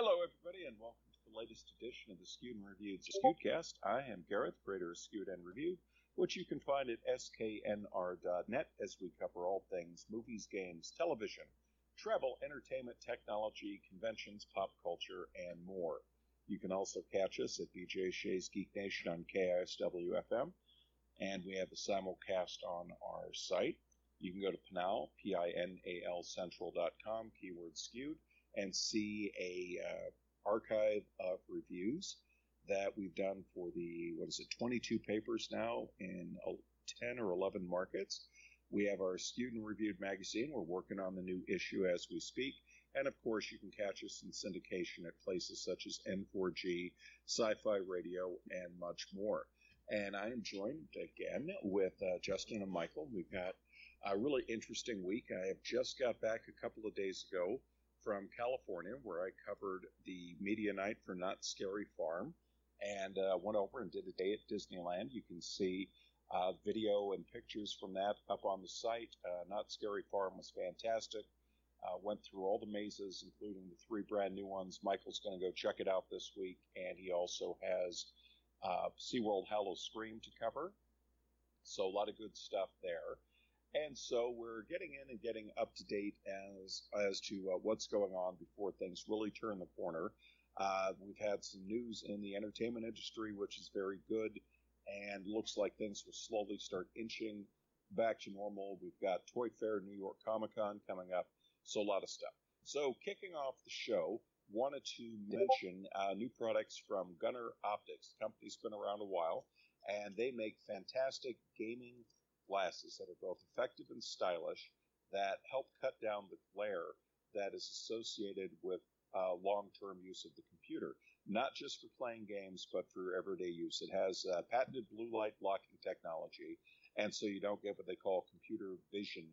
Hello, everybody, and welcome to the latest edition of the Skewed and Reviewed Skewedcast. I am Gareth, creator of Skewed and Reviewed, which you can find at SKNR.net, as we cover all things movies, games, television, travel, entertainment, technology, conventions, pop culture, and more. You can also catch us at BJ Shea's Geek Nation on KISW-FM, and we have a simulcast on our site. You can go to Pinal, PINALcentral.com, keyword skewed, and see an archive of reviews that we've done for the, 22 papers now in 10 or 11 markets. We have our Skewed and Reviewed magazine. We're working on the new issue as we speak. And, of course, you can catch us in syndication at places such as N4G, Sci-Fi Radio, and much more. And I am joined again with Justin and Michael. We've got a really interesting week. I have just got back a couple of days ago from California, where I covered the media night for Not Scary Farm, and went over and did a day at Disneyland. You can see video and pictures from that up on the site. Not Scary Farm was fantastic. Went through all the mazes, including the three brand new ones. Michael's going to go check it out this week, and he also has SeaWorld Hallow Scream to cover. So a lot of good stuff there. And so we're getting in and getting up to date as to what's going on before things really turn the corner. We've had some news in the entertainment industry, which is very good, and looks like things will slowly start inching back to normal. We've got Toy Fair, New York Comic Con coming up, so a lot of stuff. So kicking off the show, wanted to mention new products from Gunnar Optiks. The company's been around a while, and they make fantastic gaming glasses that are both effective and stylish that help cut down the glare that is associated with long-term use of the computer, not just for playing games, but for everyday use. It has patented blue light blocking technology, and so you don't get what they call computer vision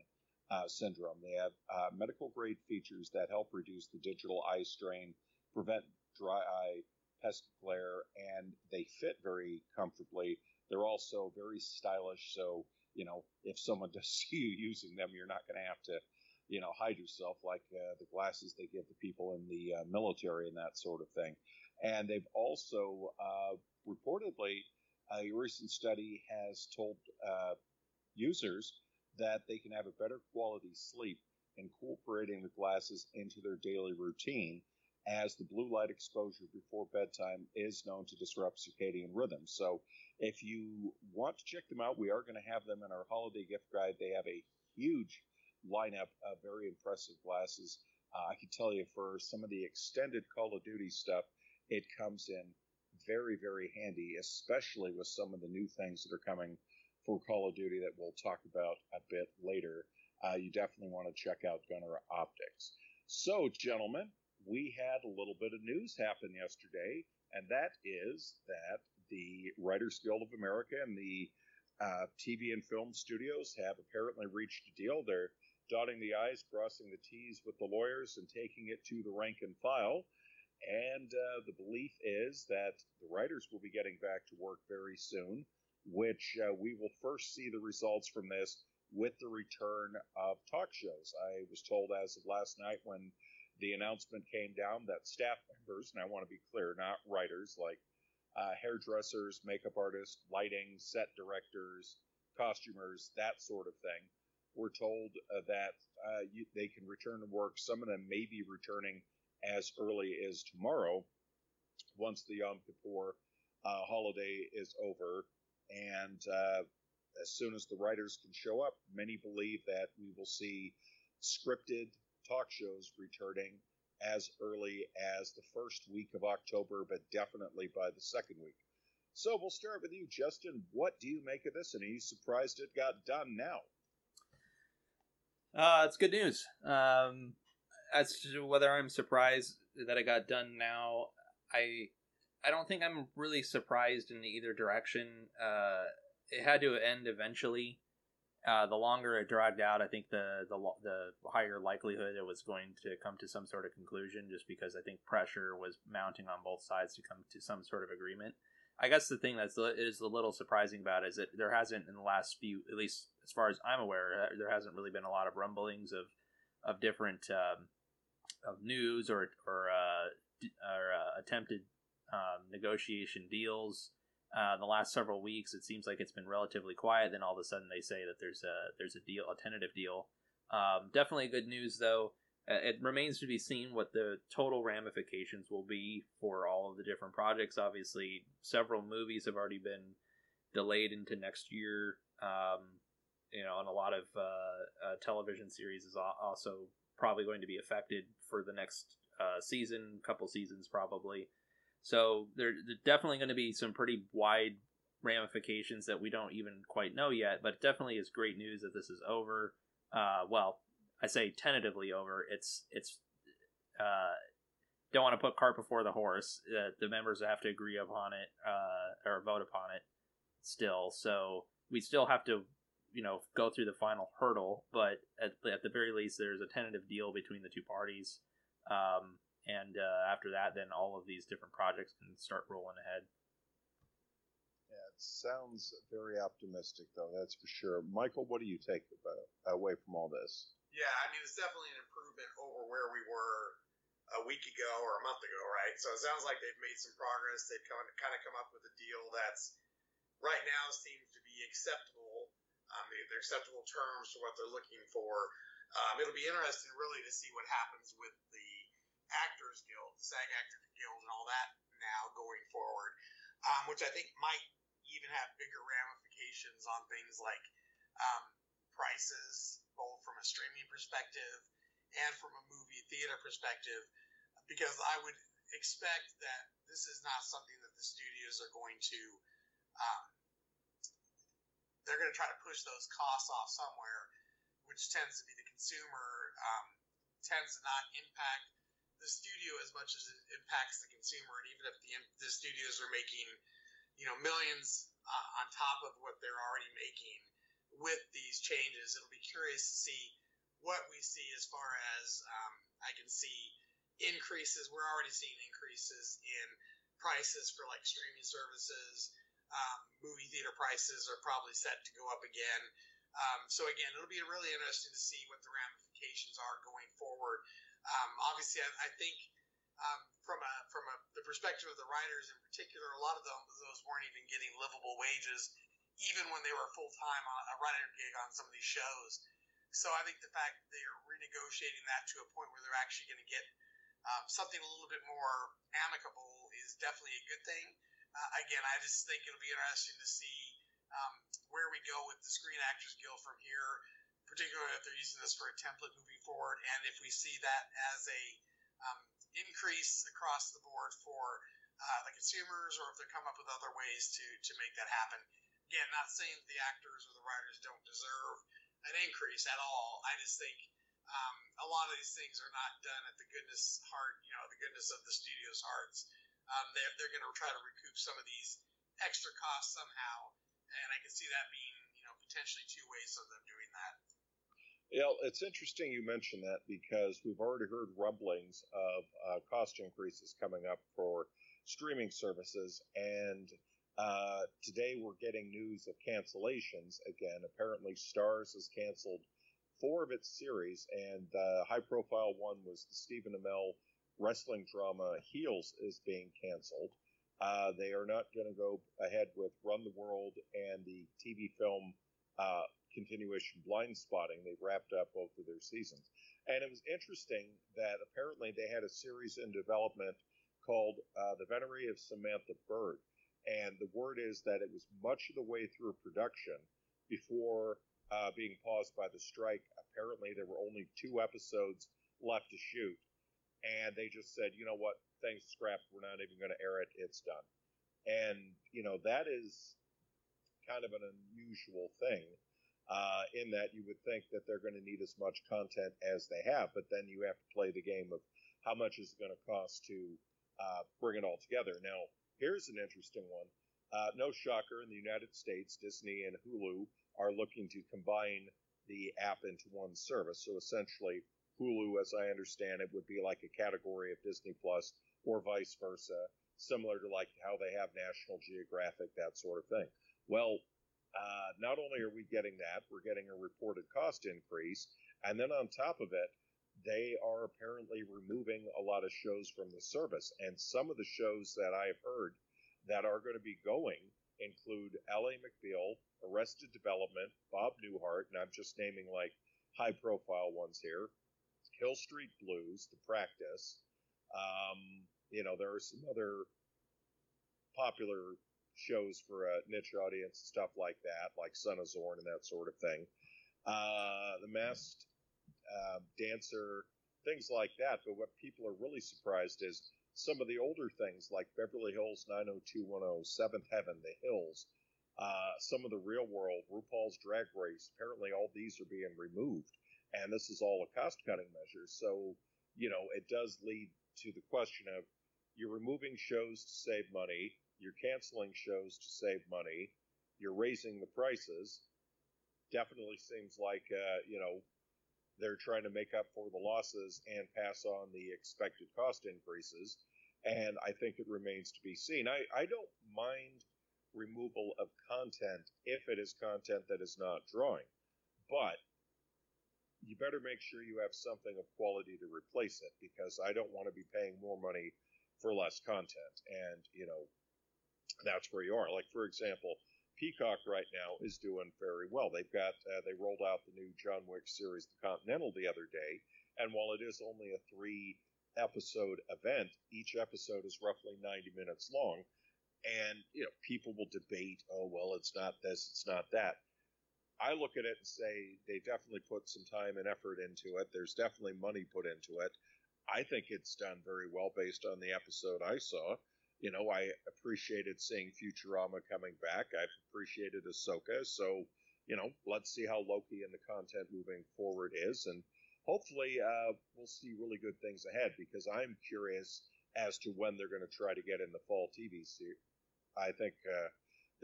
syndrome. They have medical-grade features that help reduce the digital eye strain, prevent dry eye, pesky glare, and they fit very comfortably. They're also very stylish, so if someone does see you using them, you're not going to have to, hide yourself like the glasses they give the people in the military and that sort of thing. And they've also reportedly, a recent study has told users that they can have a better quality sleep incorporating the glasses into their daily routine, as the blue light exposure before bedtime is known to disrupt circadian rhythms. So if you want to check them out, we are going to have them in our holiday gift guide. They have a huge lineup of very impressive glasses. I can tell you for some of the extended Call of Duty stuff, it comes in very, very handy, especially with some of the new things that are coming for Call of Duty that we'll talk about a bit later. You definitely want to check out Gunnar Optiks. So, gentlemen, we had a little bit of news happen yesterday, and that is that the Writers Guild of America and the TV and film studios have apparently reached a deal. They're dotting the I's, crossing the T's with the lawyers, and taking it to the rank and file. And the belief is that the writers will be getting back to work very soon, which we will first see the results from this with the return of talk shows. I was told as of last night when the announcement came down that staff members, and I want to be clear, not writers, like hairdressers, makeup artists, lighting, set directors, costumers, that sort of thing, were told that they can return to work. Some of them may be returning as early as tomorrow once the Yom Kippur holiday is over. And as soon as the writers can show up, many believe that we will see scripted talk shows returning as early as the first week of October, but definitely by the second week. So we'll start with you, Justin. What do you make of this? And are you surprised it got done now? It's good news. As to whether I'm surprised that it got done now, I don't think I'm really surprised in either direction. It had to end eventually. The longer it dragged out, I think the higher likelihood it was going to come to some sort of conclusion, just because I think pressure was mounting on both sides to come to some sort of agreement. I guess the thing that is a little surprising about it is that there hasn't in the last few, at least as far as I'm aware, there hasn't really been a lot of rumblings of different of news or attempted negotiation deals. The last several weeks, it seems like it's been relatively quiet. Then all of a sudden, they say that there's a deal, a tentative deal. Definitely good news, though. It remains to be seen what the total ramifications will be for all of the different projects. Obviously, several movies have already been delayed into next year. And a lot of television series is also probably going to be affected for the next season, couple seasons probably. So there's definitely going to be some pretty wide ramifications that we don't even quite know yet, but it definitely is great news that this is over. Well, I say tentatively over. It's don't want to put cart before the horse. The members have to agree upon it or vote upon it still. So we still have to, go through the final hurdle. But at the very least, there's a tentative deal between the two parties. And after that, then all of these different projects can start rolling ahead. Yeah, it sounds very optimistic, though, that's for sure. Michael, what do you take away from all this? Yeah, I mean, it's definitely an improvement over where we were a week ago or a month ago, right? So it sounds like they've made some progress. They've come up with a deal that's right now seems to be acceptable. They're acceptable terms to what they're looking for. It'll be interesting, really, to see what happens with the Actors Guild, the SAG-AFTRA Guild, and all that now going forward, which I think might even have bigger ramifications on things like prices, both from a streaming perspective and from a movie theater perspective, because I would expect that this is not something that the studios are going to they're going to try to push those costs off somewhere, which tends to be the consumer, tends to not impact the studio as much as it impacts the consumer. And even if the studios are making, millions on top of what they're already making with these changes, it'll be curious to see what we see as far as I can see increases. We're already seeing increases in prices for like streaming services. Movie theater prices are probably set to go up again. So again, it'll be really interesting to see what the ramifications are going forward. Obviously, I think from the perspective of the writers in particular, a lot of those weren't even getting livable wages, even when they were full time on a writer gig on some of these shows. So I think the fact that they are renegotiating that to a point where they're actually going to get something a little bit more amicable is definitely a good thing. Again, I just think it'll be interesting to see where we go with the Screen Actors Guild from here, particularly if they're using this for a template moving forward, and if we see that as a increase across the board for the consumers, or if they come up with other ways to make that happen. Again, not saying that the actors or the writers don't deserve an increase at all. I just think a lot of these things are not done at the goodness heart, the goodness of the studio's hearts. They're going to try to recoup some of these extra costs somehow, and I can see that being potentially two ways of them doing that. Yeah, it's interesting you mention that, because we've already heard rumblings of cost increases coming up for streaming services, and today we're getting news of cancellations again. Apparently, Starz has canceled 4 of its series, and the high-profile one was the Stephen Amell wrestling drama Heels is being canceled. They are not going to go ahead with Run the World and the TV film continuation Blind Spotting. They wrapped up both of their seasons. And it was interesting that apparently they had a series in development called The Venery of Samantha Bird. And the word is that it was much of the way through production before being paused by the strike. Apparently there were only 2 episodes left to shoot. And they just said, you know what, things scrapped. We're not even going to air it. It's done. And, that is kind of an unusual thing in that you would think that they're going to need as much content as they have. But then you have to play the game of how much is it going to cost to bring it all together. Now, here's an interesting one. No shocker, in the United States, Disney and Hulu are looking to combine the app into one service. So essentially, Hulu, as I understand it, would be like a category of Disney Plus, or vice versa, similar to like how they have National Geographic, that sort of thing. Well, not only are we getting that, we're getting a reported cost increase. And then on top of it, they are apparently removing a lot of shows from the service. And some of the shows that I've heard that are going to be going include L.A. McBeal, Arrested Development, Bob Newhart, and I'm just naming like high-profile ones here, Hill Street Blues, The Practice. You know, there are some other popular shows for a niche audience, stuff like that, like Son of Zorn and that sort of thing. The Masked Dancer, things like that. But what people are really surprised is some of the older things like Beverly Hills 90210, Seventh Heaven, The Hills, some of the Real World, RuPaul's Drag Race. Apparently all these are being removed. And this is all a cost-cutting measure. So, you know, it does lead to the question of you're removing shows to save money, you're canceling shows to save money, you're raising the prices. Definitely seems like, you know, they're trying to make up for the losses and pass on the expected cost increases. And I think it remains to be seen. I don't mind removal of content if it is content that is not drawing. But you better make sure you have something of quality to replace it, because I don't want to be paying more money for less content. And, you know, that's where you are. Like, for example, Peacock right now is doing very well. They've got, they rolled out the new John Wick series, The Continental, the other day. And while it is only a 3-episode event, each episode is roughly 90 minutes long. And, you know, people will debate, oh, well, it's not this, it's not that. I look at it and say they definitely put some time and effort into it. There's definitely money put into it. I think it's done very well based on the episode I saw. You know, I appreciated seeing Futurama coming back. I've appreciated Ahsoka. So, you know, let's see how Loki and the content moving forward is. And hopefully we'll see really good things ahead, because I'm curious as to when they're going to try to get in the fall TV series. I think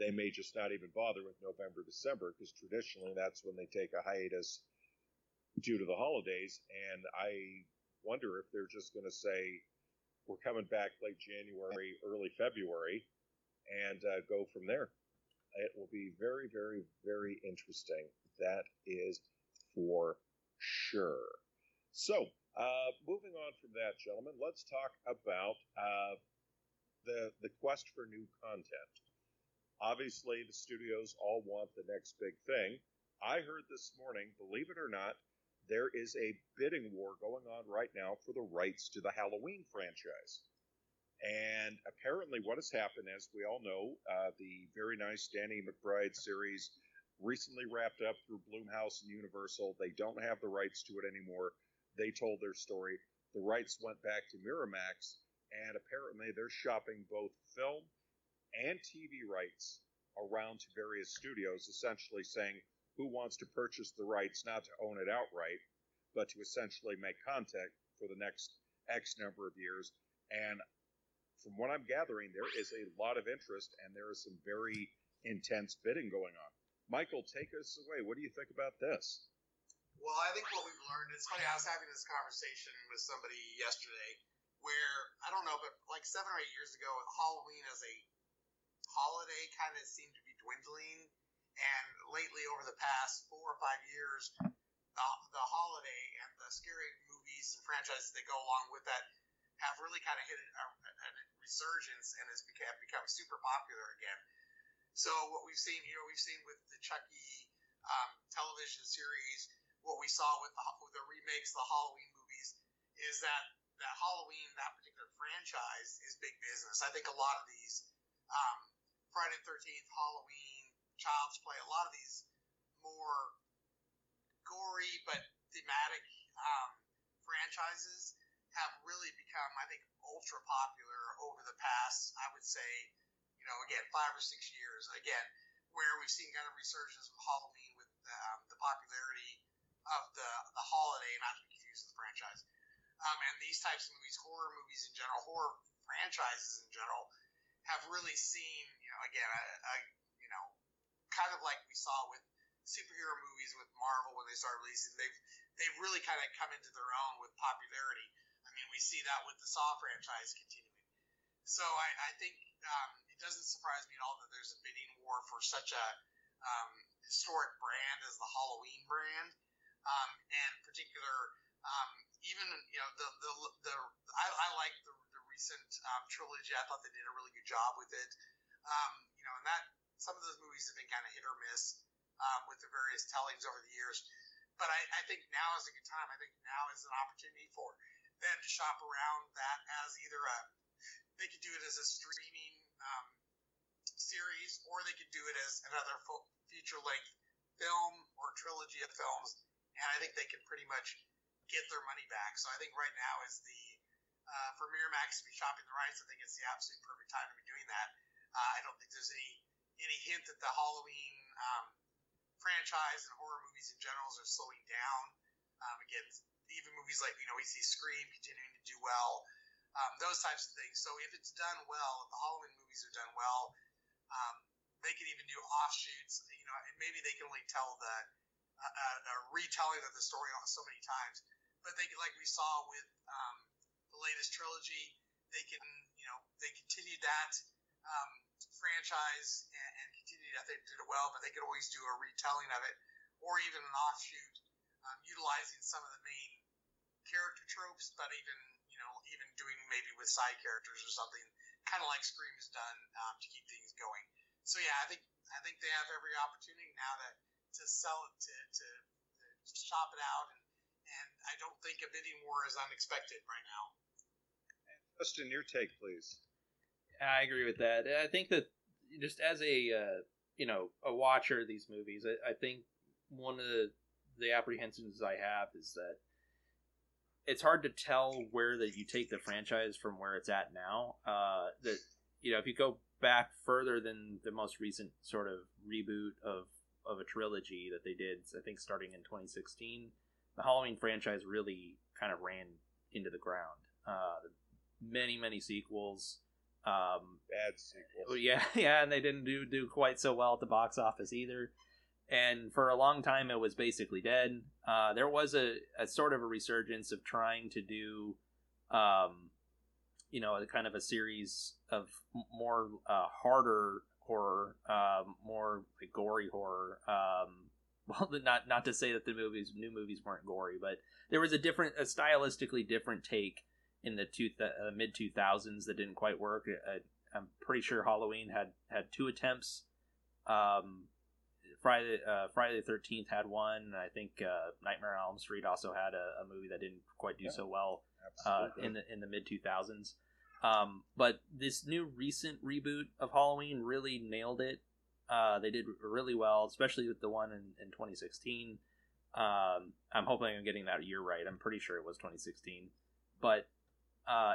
they may just not even bother with November, December, because traditionally that's when they take a hiatus due to the holidays. And I wonder if they're just going to say, we're coming back late January, early February, and go from there. It will be very, very, very interesting. That is for sure. So, moving on from that, gentlemen, let's talk about the quest for new content. Obviously, the studios all want the next big thing. I heard this morning, believe it or not, there is a bidding war going on right now for the rights to the Halloween franchise. And apparently what has happened, as we all know, the very nice Danny McBride series recently wrapped up through Blumhouse and Universal. They don't have the rights to it anymore. They told their story. The rights went back to Miramax, and apparently they're shopping both film and TV rights around to various studios, essentially saying, who wants to purchase the rights, not to own it outright, but to essentially make content for the next X number of years. And from what I'm gathering, there is a lot of interest, and there is some very intense bidding going on. Michael, take us away. What do you think about this? Well, I think what we've learned, it's funny, I was having this conversation with somebody yesterday where, I don't know, but like 7 or 8 years ago, Halloween as a holiday kind of seemed to be dwindling. And lately, over the past 4 or 5 years, the holiday and the scary movies and franchises that go along with that have really kind of hit a resurgence and have become super popular again. So what we've seen, you know, we've seen with the Chucky television series, what we saw with the remakes, the Halloween movies, is that Halloween, that particular franchise, is big business. I think a lot of these, Friday the 13th, Halloween, Child's Play, a lot of these more gory but thematic franchises have really become, I think, ultra popular over the past, I would say, you know, again, 5 or 6 years, again, where we've seen kind of resurgence of Halloween with the popularity of the holiday, not to be confused with the franchise. And these types of movies, horror movies in general, horror franchises in general, have really seen, you know, again, kind of like we saw with superhero movies with Marvel when they started releasing, they've really kind of come into their own with popularity. I mean, we see that with the Saw franchise continuing. So I think it doesn't surprise me at all that there's a bidding war for such a historic brand as the Halloween brand, and particular even, you know, I like the recent trilogy. I thought they did a really good job with it. You know, and that some of those movies have been kind of hit or miss with the various tellings over the years. But I think now is a good time. I think now is an opportunity for them to shop around that as either a – they could do it as a streaming series, or they could do it as another feature-length film or trilogy of films, and I think they can pretty much get their money back. So I think right now is the for Miramax to be shopping the rights. I think it's the absolute perfect time to be doing that. I don't think there's any hint that the Halloween franchise and horror movies in general are slowing down. Again, even movies like, you know, we see Scream continuing to do well, those types of things. So if it's done well, if the Halloween movies are done well, they can even do offshoots. You know, and maybe they can only tell the retelling of the story so many times, but they can, like we saw with the latest trilogy, they can, you know, they continued that franchise and continued. I think did it well, but they could always do a retelling of it, or even an offshoot, utilizing some of the main character tropes, but even, you know, even doing maybe with side characters or something, kind of like Scream has done to keep things going. So yeah, I think they have every opportunity now to sell it, to shop it out, and I don't think a bidding war is unexpected right now. Justin, your take, please. I agree with that. I think that just as a you know, a watcher of these movies, I think one of the apprehensions I have is that it's hard to tell where that you take the franchise from where it's at now. That, you know, if you go back further than the most recent sort of reboot of a trilogy that they did, I think starting in 2016, the Halloween franchise really kind of ran into the ground. Many sequels. Bad sequels. Yeah, and they didn't do quite so well at the box office either. And for a long time, it was basically dead. There was a sort of a resurgence of trying to do, you know, a kind of a series of more harder horror, more like gory horror. Well, not to say that the new movies weren't gory, but there was a stylistically different take in the mid 2000s that didn't quite work. I'm pretty sure Halloween had two attempts. Friday the 13th had one, and I think Nightmare on Elm Street also had a movie that didn't quite do so well in the mid 2000s. But this new recent reboot of Halloween really nailed it. They did really well, especially with the one in 2016. I'm hoping I'm getting that year right. I'm pretty sure it was 2016. But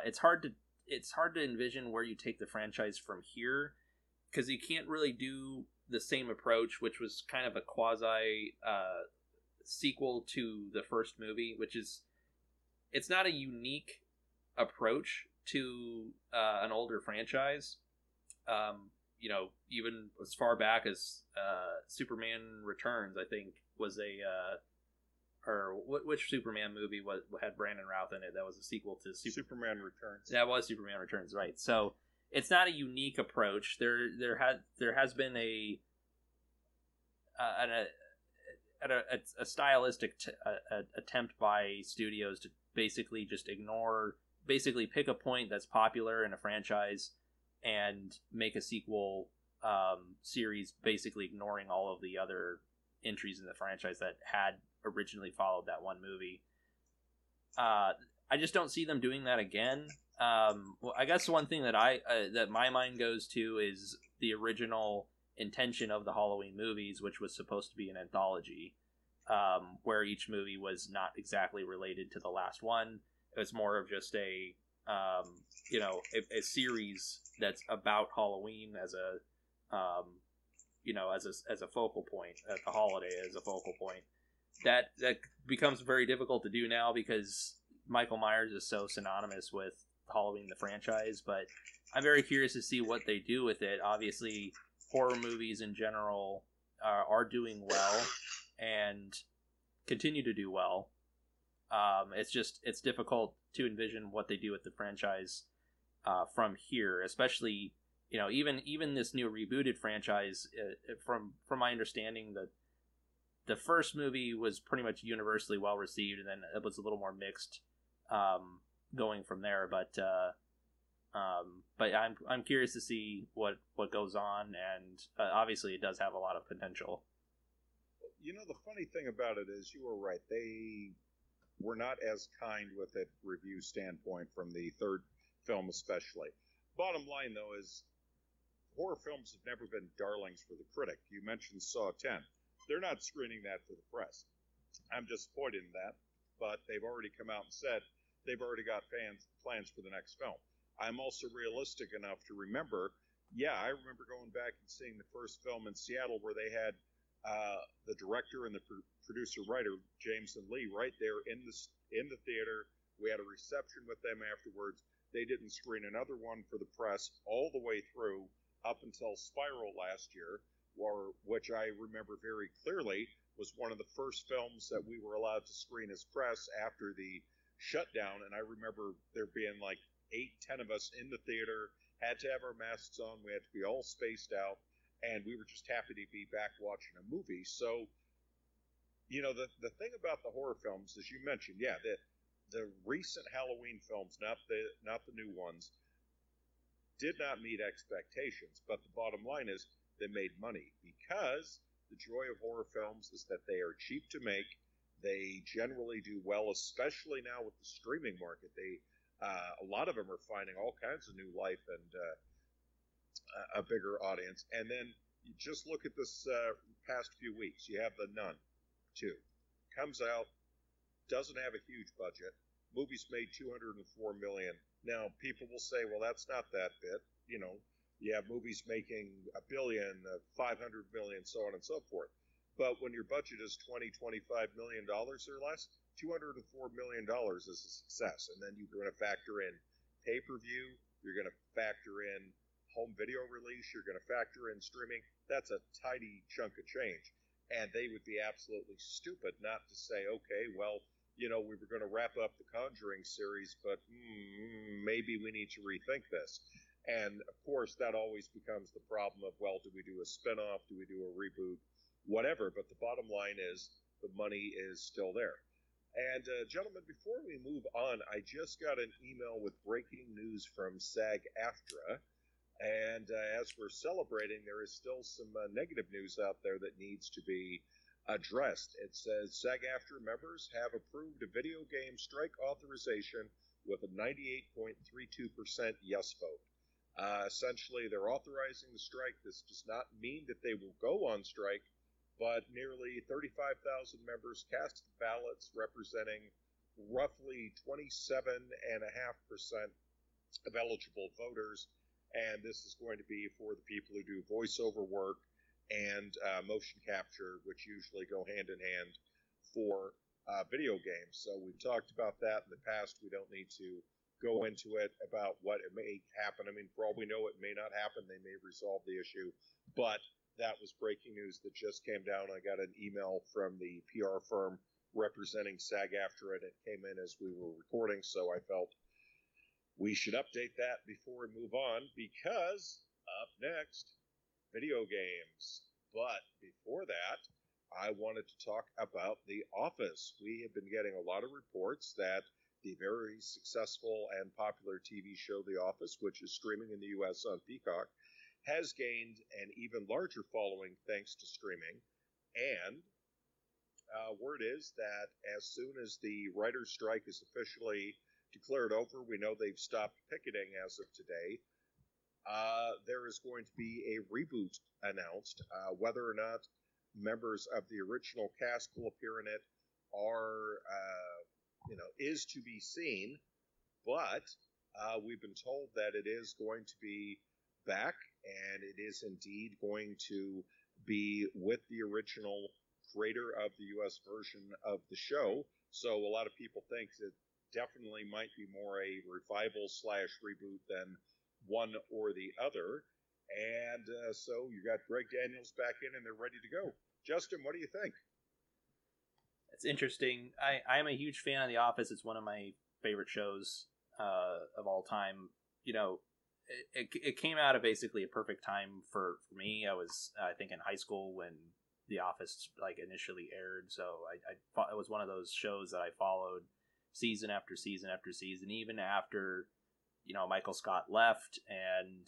it's hard to envision where you take the franchise from here, because you can't really do the same approach, which was kind of a quasi sequel to the first movie, which is, it's not a unique approach to an older franchise. You know, even as far back as Superman Returns, I think was which Superman movie had Brandon Routh in it? That was a sequel to Superman Returns. That was Superman Returns, right? So it's not a unique approach. There has been a stylistic attempt by studios to basically just basically pick a point that's popular in a franchise and make a sequel series, basically ignoring all of the other entries in the franchise that had originally followed that one movie. I just don't see them doing that again. Well, I guess one thing that that my mind goes to is the original intention of the Halloween movies, which was supposed to be an anthology, where each movie was not exactly related to the last one. It was more of just you know, a series that's about Halloween as a, you know, as a focal point, at the holiday as a focal point. That becomes very difficult to do now because Michael Myers is so synonymous with Halloween the franchise, but I'm very curious to see what they do with it. Obviously, horror movies in general are doing well and continue to do well. It's difficult to envision what they do with the franchise from here, especially, you know, even this new rebooted franchise. From my understanding, that the first movie was pretty much universally well received, and then it was a little more mixed going from there. But I'm curious to see what goes on, and obviously it does have a lot of potential. You know, the funny thing about it is, you were right. They were not as kind with a review standpoint from the third film especially. Bottom line, though, is horror films have never been darlings for the critic. You mentioned Saw 10. They're not screening that for the press. I'm disappointed in that, but they've already come out and said they've already got plans for the next film. I'm also realistic enough to remember, I remember going back and seeing the first film in Seattle where they had the director and the producer-writer, James and Lee, right there in the theater. We had a reception with them afterwards. They didn't screen another one for the press all the way through up until Spiral last year, which I remember very clearly was one of the first films that we were allowed to screen as press after the shutdown. And I remember there being like 8-10 of us in the theater, had to have our masks on, we had to be all spaced out, and we were just happy to be back watching a movie. So, you know, the thing about the horror films, as you mentioned, the recent Halloween films, not the new ones, did not meet expectations. But the bottom line is they made money, because the joy of horror films is that they are cheap to make. They generally do well, especially now with the streaming market. A lot of them are finding all kinds of new life and a bigger audience. And then you just look at this past few weeks. You have The Nun 2. Comes out, doesn't have a huge budget. Movie's made $204 million. Now, people will say, well, that's not that bit. You know, you have movies making $1 billion, $500 million, so on and so forth. But when your budget is $20-25 million or less, $204 million is a success. And then you're going to factor in pay-per-view, you're going to factor in home video release, you're going to factor in streaming. That's a tidy chunk of change. And they would be absolutely stupid not to say, okay, well, you know, we were going to wrap up the Conjuring series, but maybe we need to rethink this. And, of course, that always becomes the problem of, well, do we do a spinoff? Do we do a reboot? Whatever. But the bottom line is the money is still there. And, gentlemen, before we move on, I just got an email with breaking news from SAG-AFTRA. And as we're celebrating, there is still some negative news out there that needs to be addressed. It says SAG-AFTRA members have approved a video game strike authorization with a 98.32% yes vote. Essentially, they're authorizing the strike. This does not mean that they will go on strike, but nearly 35,000 members cast ballots representing roughly 27.5% of eligible voters. And this is going to be for the people who do voiceover work and motion capture, which usually go hand in hand for video games. So we've talked about that in the past. We don't need to go into it about what it may happen. I mean, for all we know, it may not happen. They may resolve the issue. But that was breaking news that just came down. I got an email from the PR firm representing SAG-AFTRA, and it came in as we were recording, so I felt we should update that before we move on, because up next, video games. But before that, I wanted to talk about The Office. We have been getting a lot of reports that the very successful and popular TV show The Office, which is streaming in the U.S. on Peacock, has gained an even larger following thanks to streaming. And word is that as soon as the writer's strike is officially declared over, we know they've stopped picketing as of today, there is going to be a reboot announced. Whether or not members of the original cast will appear in it is to be seen, but we've been told that it is going to be back, and it is indeed going to be with the original creator of the U.S. version of the show. So a lot of people think that definitely might be more a revival/reboot than one or the other. And so you got Greg Daniels back in, and they're ready to go. Justin, what do you think? It's interesting. I'm a huge fan of The Office. It's one of my favorite shows of all time. You know, it came out at basically a perfect time for me. I was, I think, in high school when The Office like initially aired. So I it was one of those shows that I followed season after season after season, even after, you know, Michael Scott left, and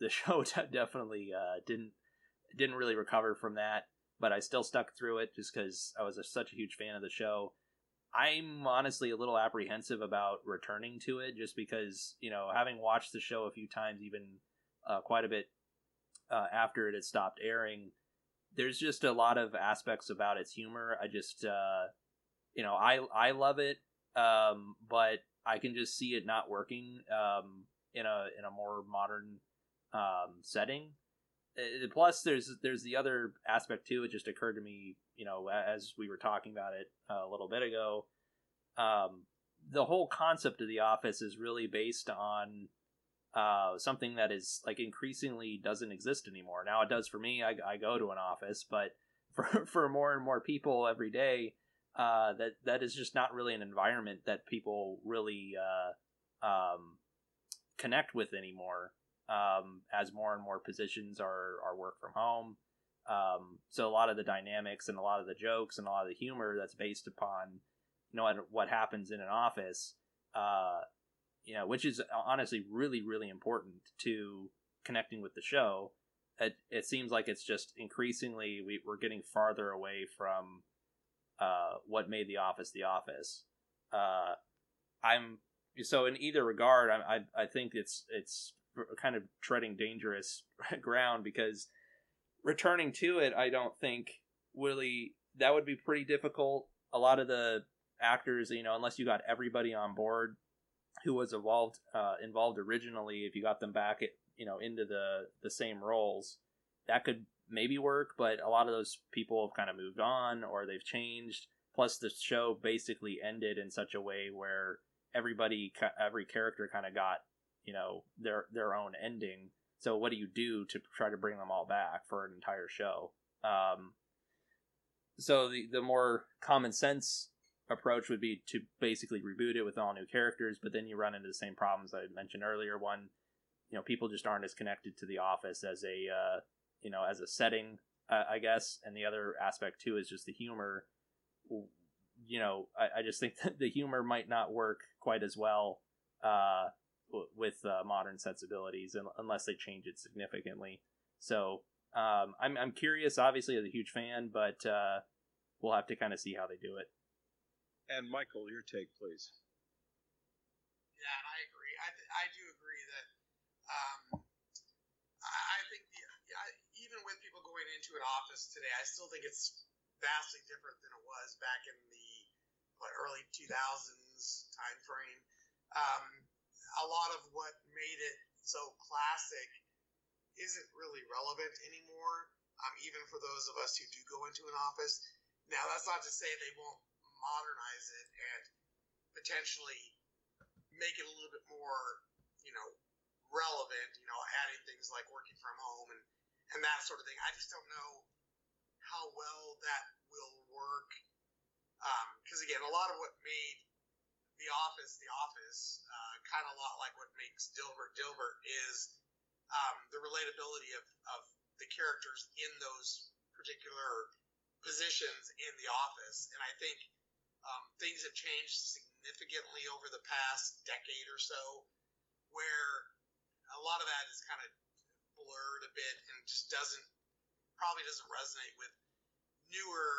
the show definitely didn't really recover from that. But I still stuck through it just because I was such a huge fan of the show. I'm honestly a little apprehensive about returning to it just because, you know, having watched the show a few times, even quite a bit after it had stopped airing, there's just a lot of aspects about its humor. I just, you know, I love it, but I can just see it not working in a more modern setting. Plus, there's the other aspect too. It just occurred to me, you know, as we were talking about it a little bit ago, the whole concept of The Office is really based on something that is like increasingly doesn't exist anymore. Now it does for me. I go to an office, but for more and more people every day, that is just not really an environment that people really connect with anymore. As more and more positions are work from home. So a lot of the dynamics and a lot of the jokes and a lot of the humor that's based upon, you know, what happens in an office, you know, which is honestly really, really important to connecting with the show. It seems like it's just increasingly we're getting farther away from what made The Office The Office. So in either regard, I think it's kind of treading dangerous ground, because returning to it, I don't think really that would be pretty difficult. A lot of the actors, you know, unless you got everybody on board who was involved originally, if you got them back, you know, into the same roles, that could maybe work. But a lot of those people have kind of moved on or they've changed. Plus, the show basically ended in such a way where every character kind of got, you know, their own ending. So what do you do to try to bring them all back for an entire show? So the more common sense approach would be to basically reboot it with all new characters, but then you run into the same problems I mentioned earlier. One, you know, people just aren't as connected to The Office as a setting, I guess. And the other aspect too is just the humor. You know, I just think that the humor might not work quite as well with modern sensibilities, unless they change it significantly. So I'm curious. Obviously, I'm a huge fan, but we'll have to kind of see how they do it. And Michael, your take, please. Yeah, I agree. I do agree that I think even with people going into an office today, I still think it's vastly different than it was back in the early 2000s time frame. A lot of what made it so classic isn't really relevant anymore, even for those of us who do go into an office. Now, that's not to say they won't modernize it and potentially make it a little bit more, you know, relevant, you know, adding things like working from home and that sort of thing. I just don't know how well that will work, because, again, a lot of what made The Office, kind of a lot like what makes Dilbert is the relatability of the characters in those particular positions in the office. And I think things have changed significantly over the past decade or so, where a lot of that is kind of blurred a bit and just probably doesn't resonate with newer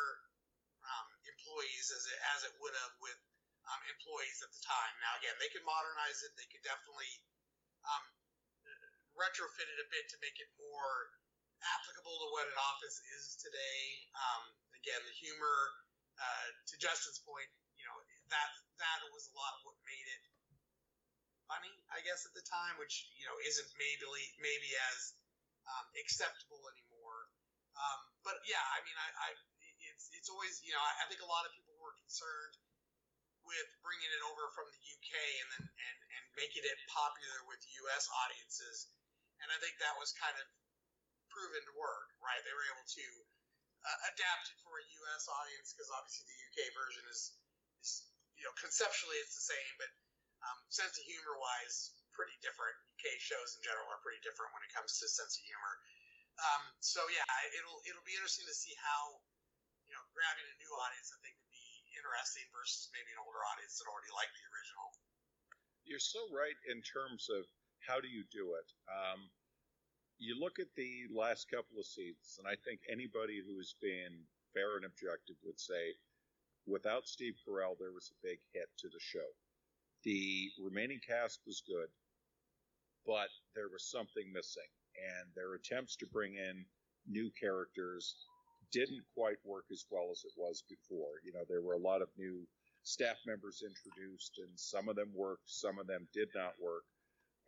employees as it would have with employees at the time. Now, again, they could modernize it. They could definitely retrofit it a bit to make it more applicable to what an office is today. Again, the humor, to Justin's point, you know, that was a lot of what made it funny, I guess, at the time, which, you know, isn't maybe as acceptable anymore. But yeah, I mean, it's always, you know, I think a lot of people were concerned with bringing it over from the UK and then and making it popular with US audiences, and I think that was kind of proven to work. Right, they were able to adapt it for a US audience because obviously the UK version is you know, conceptually it's the same, but sense of humor wise, pretty different. UK shows in general are pretty different when it comes to sense of humor. So yeah, it'll be interesting to see how, you know, grabbing a new audience, I think, would be interesting versus maybe an older audience that already liked the original. You're so right in terms of how do you do it. You look at the last couple of seasons, and I think anybody who's been fair and objective would say, without Steve Carell, there was a big hit to the show. The remaining cast was good, but there was something missing, and their attempts to bring in new characters didn't quite work as well as it was before. You know, there were a lot of new staff members introduced, and some of them worked, some of them did not work.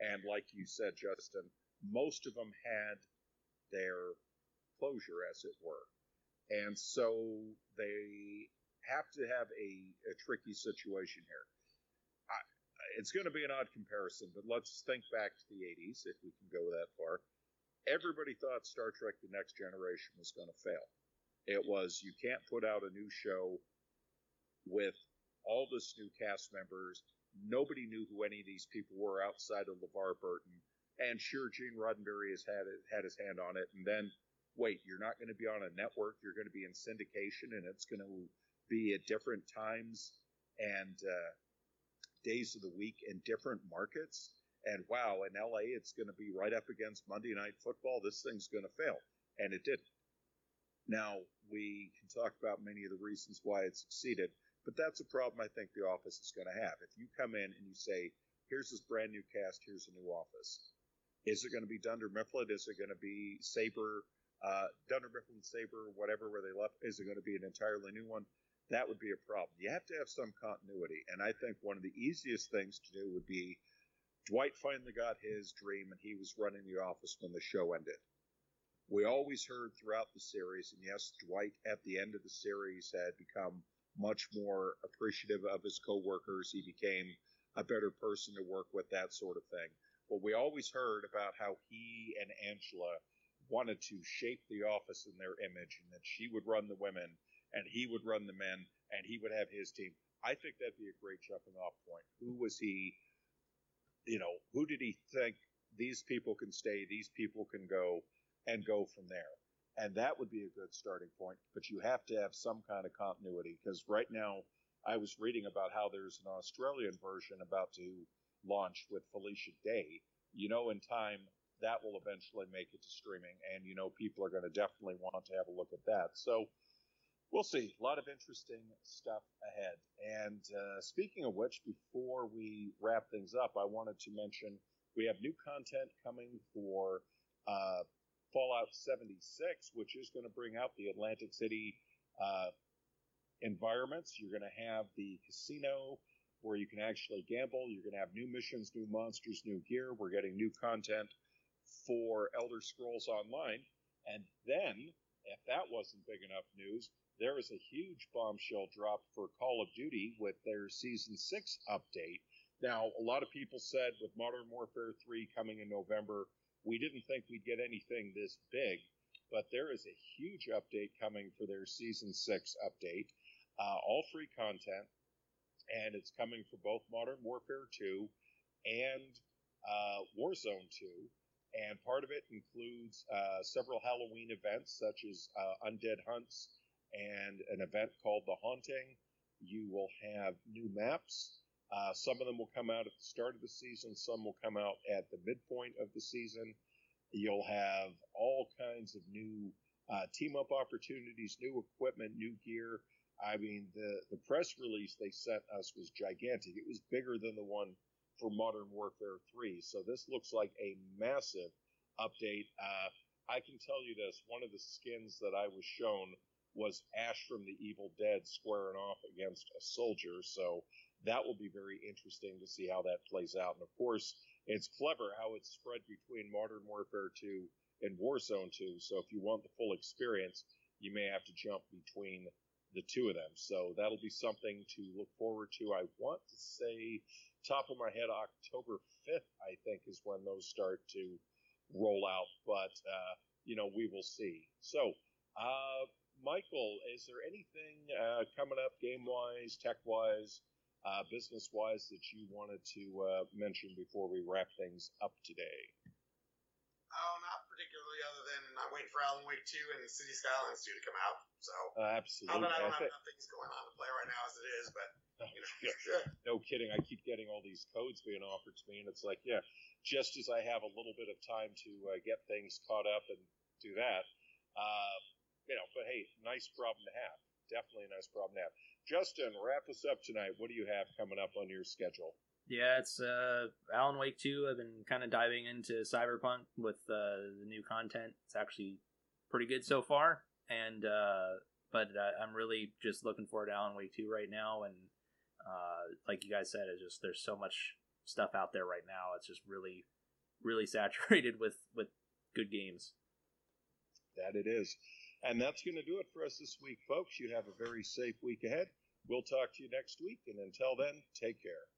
And like you said, Justin, most of them had their closure, as it were. And so they have to have a tricky situation here. It's going to be an odd comparison, but let's think back to the 80s, if we can go that far. Everybody thought Star Trek The Next Generation was going to fail. It was, you can't put out a new show with all this new cast members. Nobody knew who any of these people were outside of LeVar Burton. And sure, Gene Roddenberry has had his hand on it. And then, wait, you're not going to be on a network. You're going to be in syndication, and it's going to be at different times and days of the week in different markets. And wow, in L.A., it's going to be right up against Monday Night Football. This thing's going to fail. And it didn't. Now, we can talk about many of the reasons why it succeeded, but that's a problem I think The Office is going to have. If you come in and you say, here's this brand new cast, here's a new office, is it going to be Dunder Mifflin? Is it going to be Saber, Dunder Mifflin, Saber, whatever, where they left? Is it going to be an entirely new one? That would be a problem. You have to have some continuity. And I think one of the easiest things to do would be Dwight finally got his dream, and he was running the office when the show ended. We always heard throughout the series, and yes, Dwight at the end of the series had become much more appreciative of his coworkers. He became a better person to work with, that sort of thing. But we always heard about how he and Angela wanted to shape the office in their image, and that she would run the women, and he would run the men, and he would have his team. I think that'd be a great jumping-off point. Who was he? You know, who did he think these people can stay, these people can go, and go from there? And that would be a good starting point, but you have to have some kind of continuity, because right now I was reading about how there's an Australian version about to launch with Felicia Day. You know, in time, that will eventually make it to streaming, and, you know, people are going to definitely want to have a look at that. So we'll see. A lot of interesting stuff ahead. And speaking of which, before we wrap things up, I wanted to mention we have new content coming for Fallout 76, which is going to bring out the Atlantic City environments. You're going to have the casino where you can actually gamble. You're going to have new missions, new monsters, new gear. We're getting new content for Elder Scrolls Online. And then, if that wasn't big enough news, there is a huge bombshell drop for Call of Duty with their Season 6 update. Now, a lot of people said with Modern Warfare 3 coming in November, we didn't think we'd get anything this big, but there is a huge update coming for their Season 6 update, all free content, and it's coming for both Modern Warfare 2 and Warzone 2. And part of it includes several Halloween events, such as Undead Hunts and an event called The Haunting. You will have new maps. Some of them will come out at the start of the season. Some will come out at the midpoint of the season. You'll have all kinds of new team-up opportunities, new equipment, new gear. I mean, the press release they sent us was gigantic. It was bigger than the one for Modern Warfare 3. So this looks like a massive update. I can tell you this. One of the skins that I was shown was Ash from the Evil Dead squaring off against a soldier. So that will be very interesting to see how that plays out. And, of course, it's clever how it's spread between Modern Warfare 2 and Warzone 2. So if you want the full experience, you may have to jump between the two of them. So that'll be something to look forward to. I want to say, top of my head, October 5th, I think, is when those start to roll out. But, you know, we will see. So, Michael, is there anything coming up game-wise, tech-wise, business-wise that you wanted to mention before we wrap things up today? Oh, not particularly, other than I'm waiting for Alan Wake 2 and City Skylines 2 to come out. So, absolutely. Not that I don't have enough things going on to play right now as it is, but you know. No kidding. I keep getting all these codes being offered to me, and it's like, yeah, just as I have a little bit of time to get things caught up and do that, but hey, nice problem to have. Definitely a nice problem to have. Justin, wrap us up tonight. What do you have coming up on your schedule? Yeah, it's Alan Wake 2. I've been kind of diving into Cyberpunk with the new content. It's actually pretty good so far. And I'm really just looking forward to Alan Wake 2 right now. And like you guys said, it's just there's so much stuff out there right now. It's just really, really saturated with good games. That it is. And that's going to do it for us this week, folks. You have a very safe week ahead. We'll talk to you next week. And until then, take care.